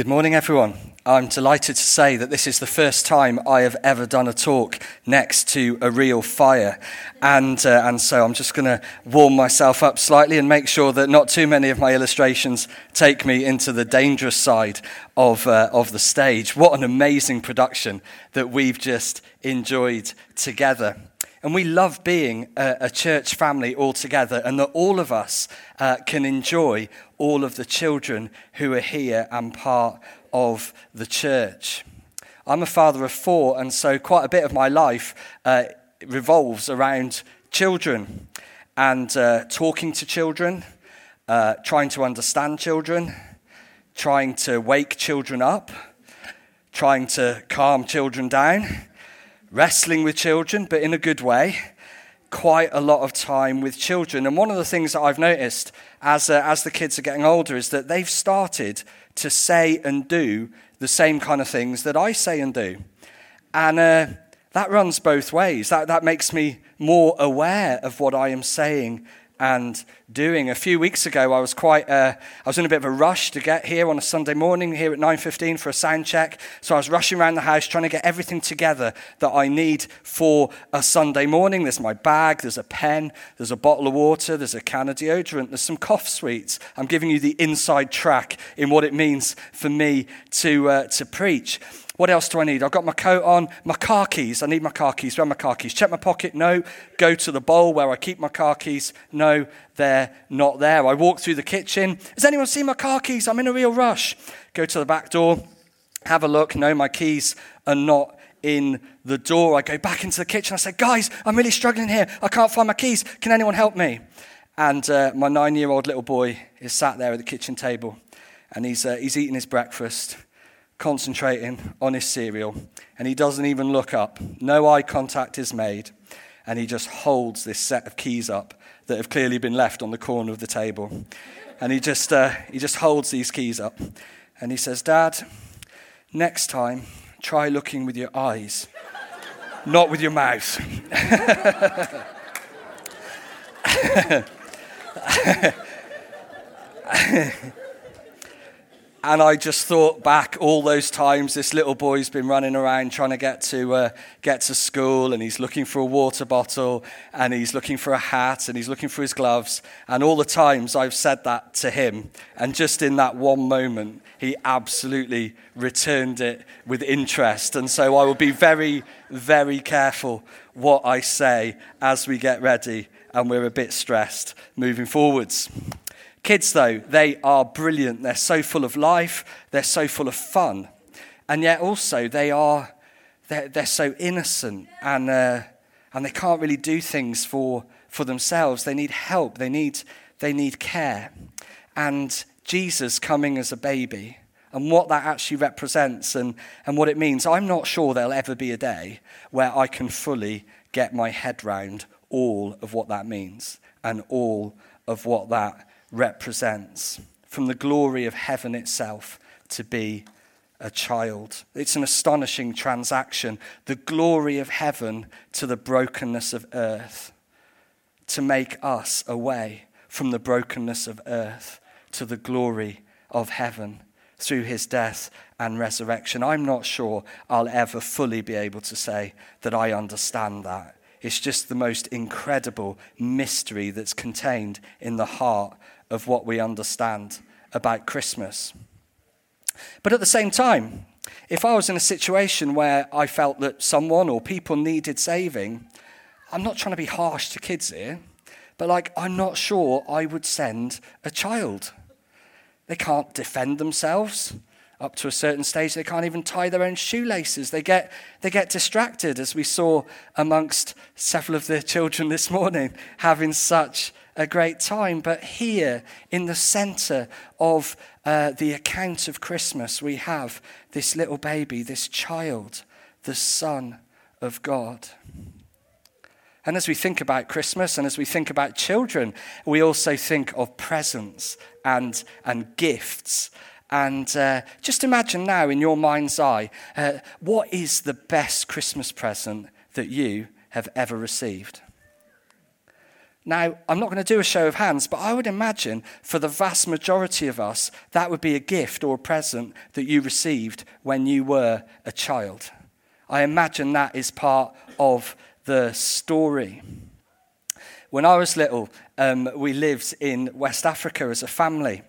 Good morning, everyone. I'm delighted to say that this is the first time I have ever done a talk next to a real fire. And so I'm just going to warm myself up slightly and make sure that not too many of my illustrations take me into the dangerous side of the stage. What an amazing production that we've just enjoyed together. And we love being a church family all together, and that all of us can enjoy all of the children who are here and part of the church. I'm a father of four, and so quite a bit of my life revolves around children and talking to children, trying to understand children, trying to wake children up, trying to calm children down, wrestling with children, but in a good way, quite a lot of time with children. And one of the things that I've noticed as the kids are getting older is that they've started to say and do the same kind of things that I say and do. And that runs both ways. That makes me more aware of what I am saying and doing. A few weeks ago, I was I was in a bit of a rush to get here on a Sunday morning here at 9:15 for a sound check. So I was rushing around the house trying to get everything together that I need for a Sunday morning. There's my bag, there's a pen, there's a bottle of water, there's a can of deodorant, there's some cough sweets. I'm giving you the inside track in what it means for me to preach. What else do I need? I've got my coat on, my car keys. I need my car keys. Where are my car keys? Check my pocket. No. Go to the bowl where I keep my car keys. No, they're not there. I walk through the kitchen. Has anyone seen my car keys? I'm in a real rush. Go to the back door. Have a look. No, my keys are not in the door. I go back into the kitchen. I say, guys, I'm really struggling here. I can't find my keys. Can anyone help me? And my 9-year-old little boy is sat there at the kitchen table, and he's eating his breakfast, concentrating on his cereal, and he doesn't even look up. No eye contact is made, and he just holds this set of keys up that have clearly been left on the corner of the table, and he just holds these keys up, and he says, Dad, next time try looking with your eyes, not with your mouth. And I just thought back all those times this little boy's been running around trying to get to school, and he's looking for a water bottle, and he's looking for a hat, and he's looking for his gloves, and all the times I've said that to him. And just in that one moment, he absolutely returned it with interest. And so I will be very, very careful what I say as we get ready and we're a bit stressed moving forwards. Kids, though, they are brilliant. They're so full of life. They're so full of fun. And yet also they're so innocent, and they can't really do things for themselves. They need help. They need care. And Jesus coming as a baby, and what that actually represents and what it means, I'm not sure there'll ever be a day where I can fully get my head round all of what that means and all of what that represents, from the glory of heaven itself to be a child. It's an astonishing transaction, the glory of heaven to the brokenness of earth, to make us a way from the brokenness of earth to the glory of heaven through his death and resurrection. I'm not sure I'll ever fully be able to say that I understand that. It's just the most incredible mystery that's contained in the heart of what we understand about Christmas. But at the same time, if I was in a situation where I felt that someone or people needed saving, I'm not trying to be harsh to kids here, but I'm not sure I would send a child. They can't defend themselves. Up to a certain stage, they can't even tie their own shoelaces. They get distracted, as we saw amongst several of the children this morning, having such a great time. But here, in the center of the account of Christmas, we have this little baby, this child, the Son of God. And as we think about Christmas and as we think about children, we also think of presents and gifts. And just imagine now in your mind's eye, what is the best Christmas present that you have ever received? Now, I'm not going to do a show of hands, but I would imagine for the vast majority of us, that would be a gift or a present that you received when you were a child. I imagine that is part of the story. When I was little, we lived in West Africa as a family.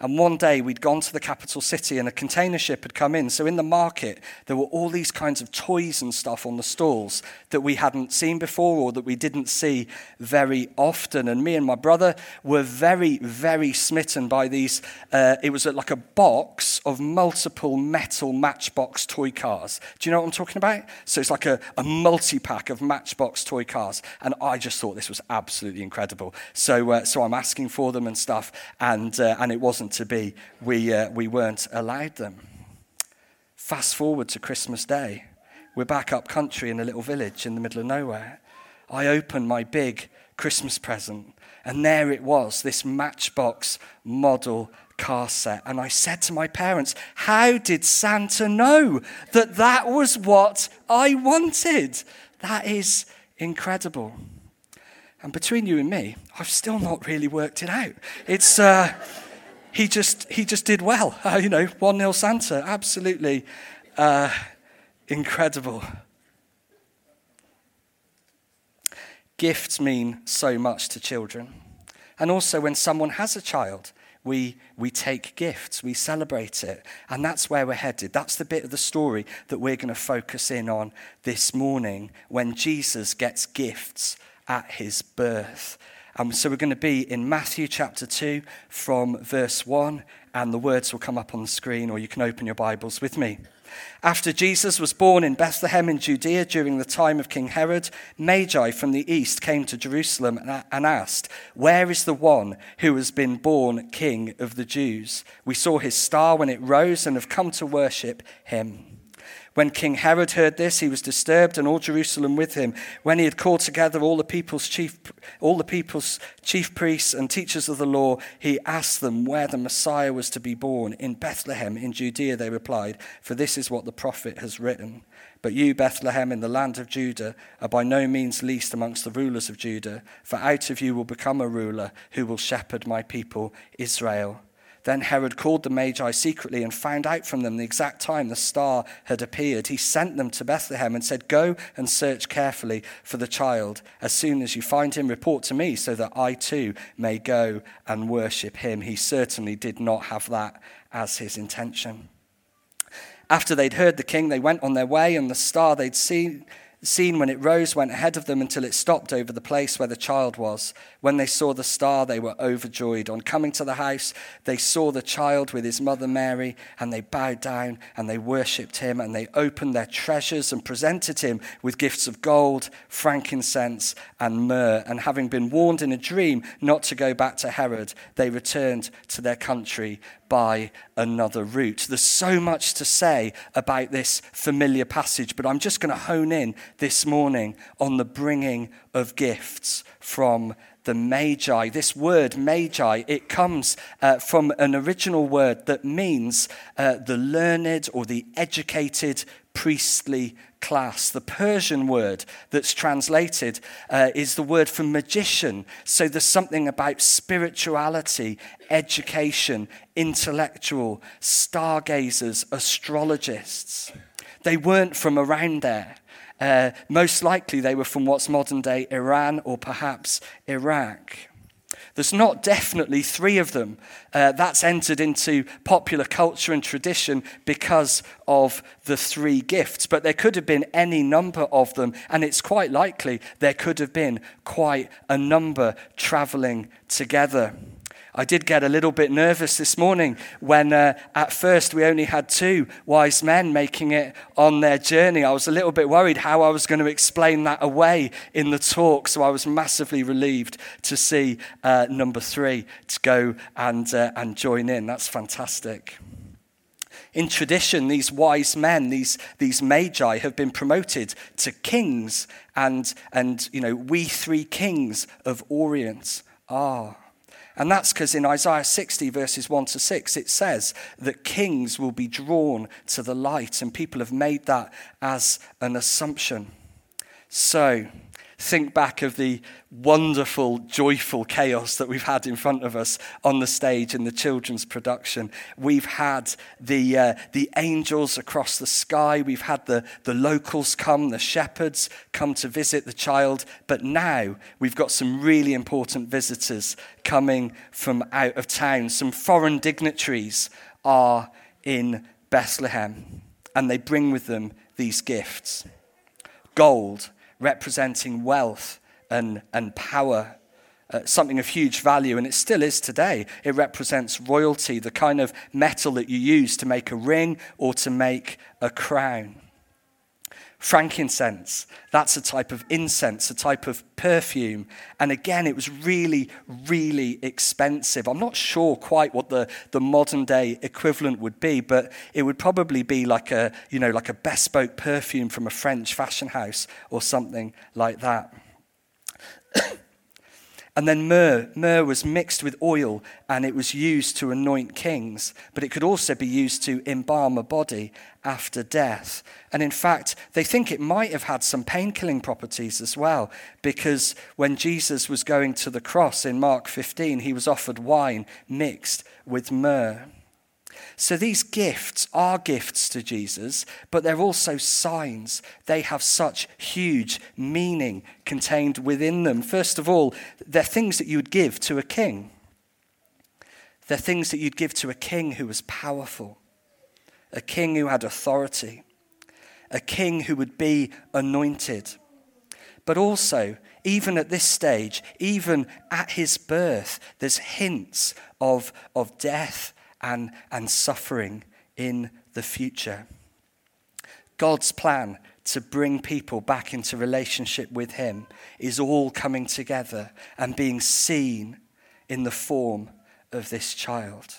And one day we'd gone to the capital city and a container ship had come in. So in the market, there were all these kinds of toys and stuff on the stalls that we hadn't seen before or that we didn't see very often. And me and my brother were very, very smitten by these. It was like a box of multiple metal matchbox toy cars. Do you know what I'm talking about? So it's like a multi-pack of matchbox toy cars. And I just thought this was absolutely incredible. So I'm asking for them and stuff. And it wasn't to be. We weren't allowed them. Fast forward to Christmas Day. We're back up country in a little village in the middle of nowhere. I open my big Christmas present, and there it was, this matchbox model car set. And I said to my parents, how did Santa know that that was what I wanted? That is incredible. And between you and me, I've still not really worked it out. It's... He just did well, 1-0 Santa, absolutely incredible. Gifts mean so much to children. And also when someone has a child, we take gifts, we celebrate it, and that's where we're headed. That's the bit of the story that we're going to focus in on this morning when Jesus gets gifts at his birth. So we're going to be in Matthew chapter 2 from verse 1, and the words will come up on the screen, or you can open your Bibles with me. After Jesus was born in Bethlehem in Judea during the time of King Herod, Magi from the east came to Jerusalem and asked, "Where is the one who has been born King of the Jews? We saw his star when it rose and have come to worship him." When King Herod heard this, he was disturbed, and all Jerusalem with him. When he had called together all the people's chief priests and teachers of the law, he asked them where the Messiah was to be born. "In Bethlehem in Judea," they replied, "for this is what the prophet has written. But you, Bethlehem, in the land of Judah, are by no means least amongst the rulers of Judah, for out of you will become a ruler who will shepherd my people Israel." Then Herod called the Magi secretly and found out from them the exact time the star had appeared. He sent them to Bethlehem and said, "Go and search carefully for the child. As soon as you find him, report to me so that I too may go and worship him." He certainly did not have that as his intention. After they'd heard the king, they went on their way, and the star they'd seen when it rose went ahead of them until it stopped over the place where the child was. When they saw the star, they were overjoyed. On coming to the house, they saw the child with his mother Mary, and they bowed down and they worshipped him, and they opened their treasures and presented him with gifts of gold, frankincense and myrrh. And having been warned in a dream not to go back to Herod, they returned to their country by another route. There's so much to say about this familiar passage, but I'm just going to hone in this morning on the bringing of gifts from the Magi. This word Magi, it comes from an original word that means the learned or the educated priestly class. The Persian word that's translated is the word for magician. So there's something about spirituality, education, intellectual, stargazers, astrologists. They weren't from around there. Most likely they were from what's modern-day Iran or perhaps Iraq. There's not definitely three of them. That's entered into popular culture and tradition because of the three gifts. But there could have been any number of them, and it's quite likely there could have been quite a number travelling together. I did get a little bit nervous this morning when at first we only had two wise men making it on their journey. I was a little bit worried how I was going to explain that away in the talk, so I was massively relieved to see number three to go and join in. That's fantastic. In tradition, these wise men, these Magi, have been promoted to kings, and we three kings of Orient are. And that's because in Isaiah 60, verses 1-6, it says that kings will be drawn to the light, and people have made that as an assumption. So think back of the wonderful, joyful chaos that we've had in front of us on the stage in the children's production. We've had the angels across the sky. We've had the locals come, the shepherds come to visit the child. But now we've got some really important visitors coming from out of town. Some foreign dignitaries are in Bethlehem, and they bring with them these gifts. Gold, representing wealth and power, something of huge value, and it still is today. It represents royalty, the kind of metal that you use to make a ring or to make a crown. Frankincense, that's a type of incense, a type of perfume. And again, it was really, really expensive. I'm not sure quite what the modern day equivalent would be, but it would probably be like a bespoke perfume from a French fashion house or something like that. And then myrrh. Myrrh was mixed with oil, and it was used to anoint kings, but it could also be used to embalm a body after death. And in fact, they think it might have had some pain-killing properties as well, because when Jesus was going to the cross in Mark 15, he was offered wine mixed with myrrh. So these gifts are gifts to Jesus, but they're also signs. They have such huge meaning contained within them. First of all, they're things that you would give to a king. They're things that you'd give to a king who was powerful, a king who had authority, a king who would be anointed. But also, even at this stage, even at his birth, there's hints of death and suffering in the future. God's plan to bring people back into relationship with him is all coming together and being seen in the form of this child.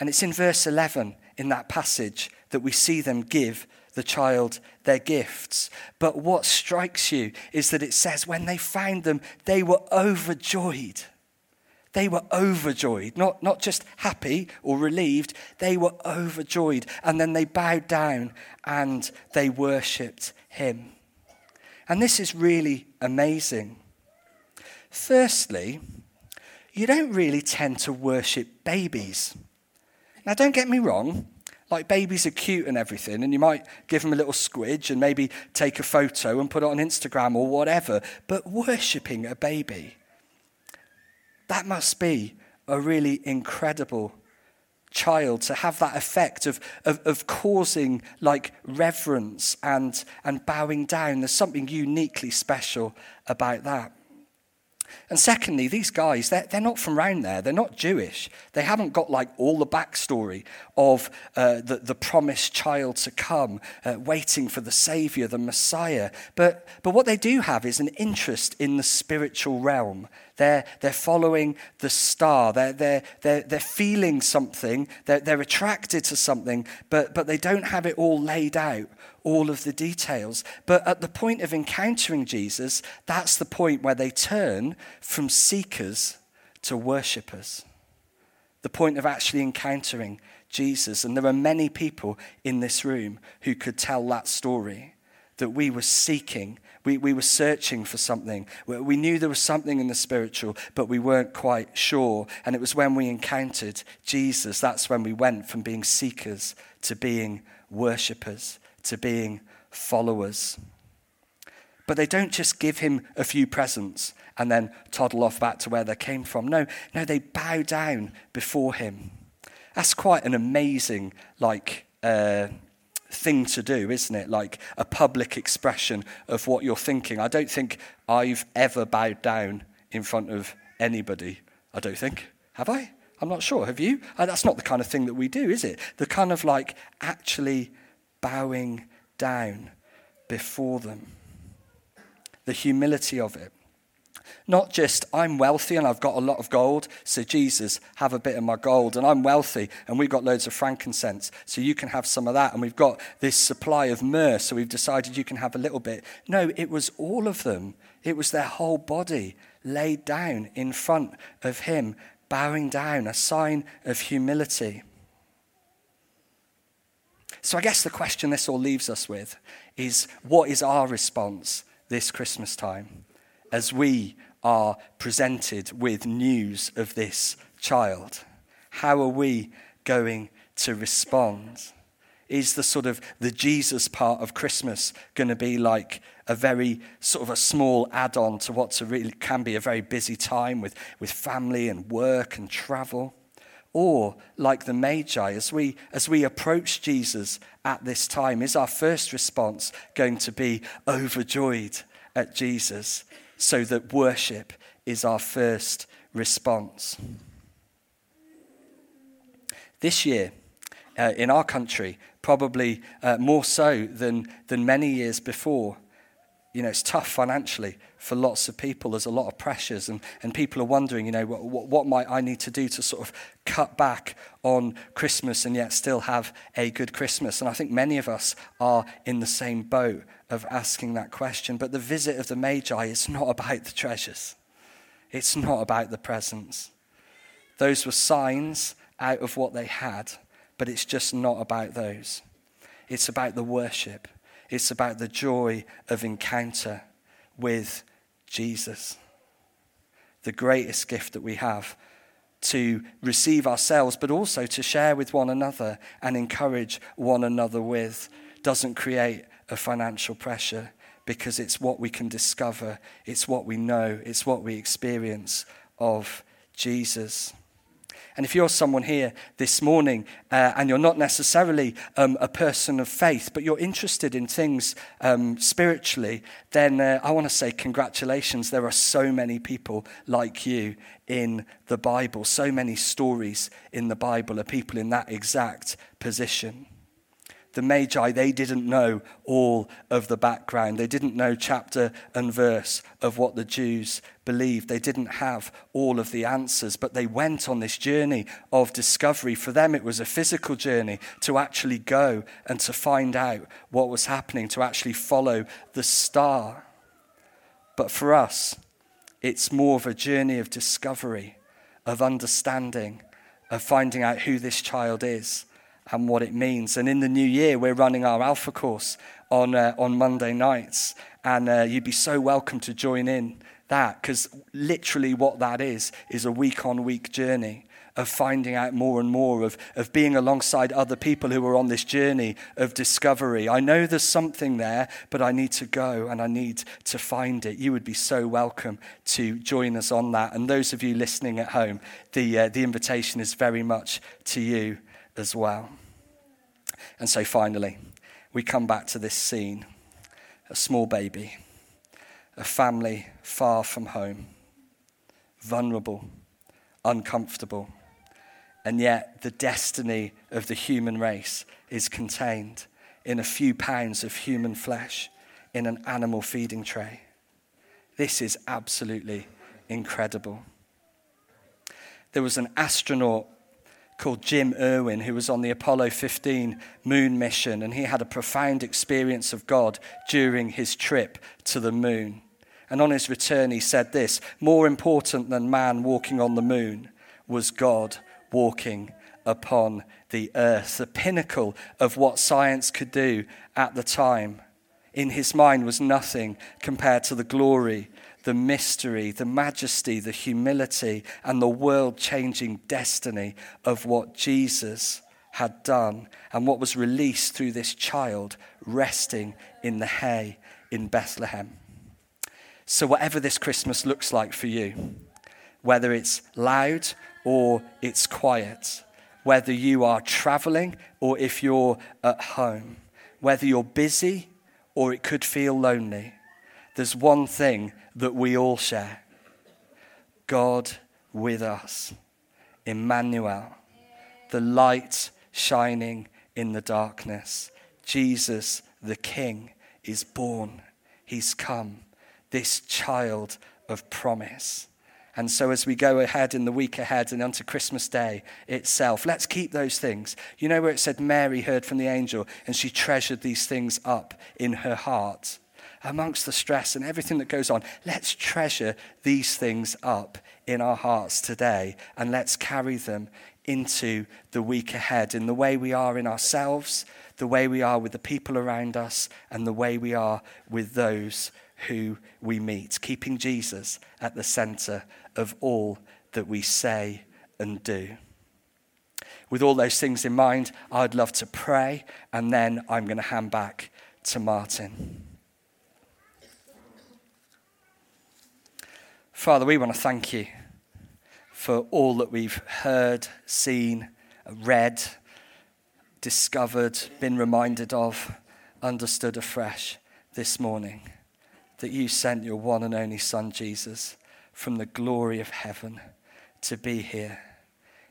And it's in verse 11 in that passage that we see them give the child their gifts. But what strikes you is that it says when they found them, they were overjoyed. They were overjoyed, not just happy or relieved. They were overjoyed. And then they bowed down and they worshipped him. And this is really amazing. Firstly, you don't really tend to worship babies. Now, don't get me wrong. Like, babies are cute and everything, and you might give them a little squidge and maybe take a photo and put it on Instagram or whatever. But worshipping a baby, that must be a really incredible child to have that effect of causing like reverence and bowing down. There's something uniquely special about that. And secondly, these guys, they're not from round there. They're not Jewish. They haven't got like all the backstory of the promised child to come, waiting for the Savior, the Messiah. But what they do have is an interest in the spiritual realm. They're following the star. They're feeling something. They're attracted to something, but they don't have it all laid out, all of the details. But at the point of encountering Jesus, that's the point where they turn from seekers to worshippers. The point of actually encountering Jesus. And there are many people in this room who could tell that story, that we were seeking, we were searching for something. We knew there was something in the spiritual, but we weren't quite sure. And it was when we encountered Jesus, that's when we went from being seekers to being worshippers, to being followers. But they don't just give him a few presents and then toddle off back to where they came from. No, they bow down before him. That's quite an amazing thing to do, isn't it? Like a public expression of what you're thinking. I don't think I've ever bowed down in front of anybody. I don't think. Have I? I'm not sure. Have you? That's not the kind of thing that we do, is it? The kind of like actually bowing down before them. The humility of it. Not just, I'm wealthy and I've got a lot of gold, so Jesus, have a bit of my gold. And I'm wealthy and we've got loads of frankincense, so you can have some of that. And we've got this supply of myrrh, so we've decided you can have a little bit. No, it was all of them. It was their whole body laid down in front of him, bowing down, a sign of humility. So I guess the question this all leaves us with is, what is our response this Christmas time as we are presented with news of this child? How are we going to respond? Is the sort of the Jesus part of Christmas going to be like a very sort of a small add-on to what really can be a very busy time with family and work and travel? Or like the Magi, as we approach Jesus at this time, is our first response going to be overjoyed at Jesus so that worship is our first response? This year, in our country, probably more so than many years before, you know, it's tough financially for lots of people. There's a lot of pressures, and people are wondering, you know, what might I need to do to sort of cut back on Christmas and yet still have a good Christmas? And I think many of us are in the same boat of asking that question. But the visit of the Magi is not about the treasures. It's not about the presents. Those were signs out of what they had, but it's just not about those. It's about the worship. It's about the joy of encounter with Jesus, the greatest gift that we have to receive ourselves, but also to share with one another and encourage one another with. Doesn't create a financial pressure, because it's what we can discover, it's what we know, it's what we experience of Jesus. And if you're someone here this morning and you're not necessarily a person of faith, but you're interested in things spiritually, then I want to say congratulations. There are so many people like you in the Bible, so many stories in the Bible of people in that exact position. The Magi, they didn't know all of the background. They didn't know chapter and verse of what the Jews believed. They didn't have all of the answers, but they went on this journey of discovery. For them, it was a physical journey to actually go and to find out what was happening, to actually follow the star. But for us, it's more of a journey of discovery, of understanding, of finding out who this child is and what it means. And in the new year, we're running our Alpha course on Monday nights. And you'd be so welcome to join in that, because literally what that is a week-on-week journey of finding out more and more, of being alongside other people who are on this journey of discovery. I know there's something there, but I need to go and I need to find it. You would be so welcome to join us on that. And those of you listening at home, the invitation is very much to you as well. And so finally, we come back to this scene. A small baby, a family far from home, vulnerable, uncomfortable, and yet the destiny of the human race is contained in a few pounds of human flesh in an animal feeding tray. This is absolutely incredible. There was an astronaut called Jim Irwin, who was on the Apollo 15 moon mission, and he had a profound experience of God during his trip to the moon. And on his return, he said this: more important than man walking on the moon was God walking upon the earth. The pinnacle of what science could do at the time, in his mind, was nothing compared to the glory, the mystery, the majesty, the humility, and the world-changing destiny of what Jesus had done and what was released through this child resting in the hay in Bethlehem. So whatever this Christmas looks like for you, whether it's loud or it's quiet, whether you are traveling or if you're at home, whether you're busy or it could feel lonely, there's one thing that we all share: God with us, Emmanuel, the light shining in the darkness. Jesus, the King, is born. He's come, this child of promise. And so as we go ahead in the week ahead and onto Christmas Day itself, let's keep those things. You know where it said Mary heard from the angel and she treasured these things up in her heart? Amongst the stress and everything that goes on, let's treasure these things up in our hearts today, and let's carry them into the week ahead in the way we are in ourselves, the way we are with the people around us and the way we are with those who we meet, keeping Jesus at the center of all that we say and do. With all those things in mind, I'd love to pray, and then I'm going to hand back to Martin. Father, we want to thank you for all that we've heard, seen, read, discovered, been reminded of, understood afresh this morning, that you sent your one and only Son, Jesus, from the glory of heaven to be here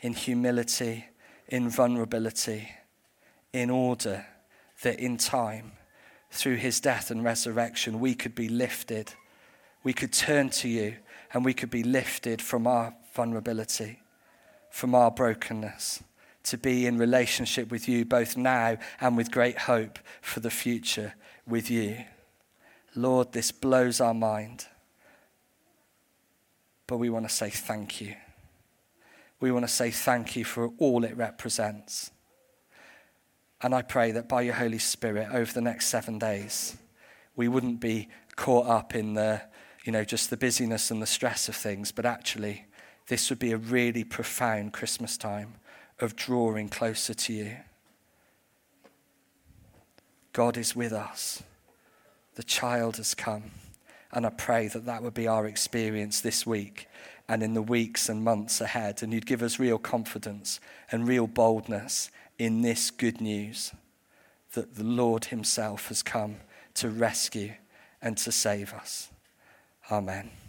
in humility, in vulnerability, in order that in time, through his death and resurrection, we could be lifted. We could turn to you and we could be lifted from our vulnerability, from our brokenness, to be in relationship with you both now and with great hope for the future with you. Lord, this blows our mind, but we want to say thank you. We want to say thank you for all it represents. And I pray that by your Holy Spirit over the next 7 days, we wouldn't be caught up in the, just the busyness and the stress of things, but actually this would be a really profound Christmas time of drawing closer to you. God is with us. The child has come. And I pray that that would be our experience this week and in the weeks and months ahead. And you'd give us real confidence and real boldness in this good news that the Lord himself has come to rescue and to save us. Amen.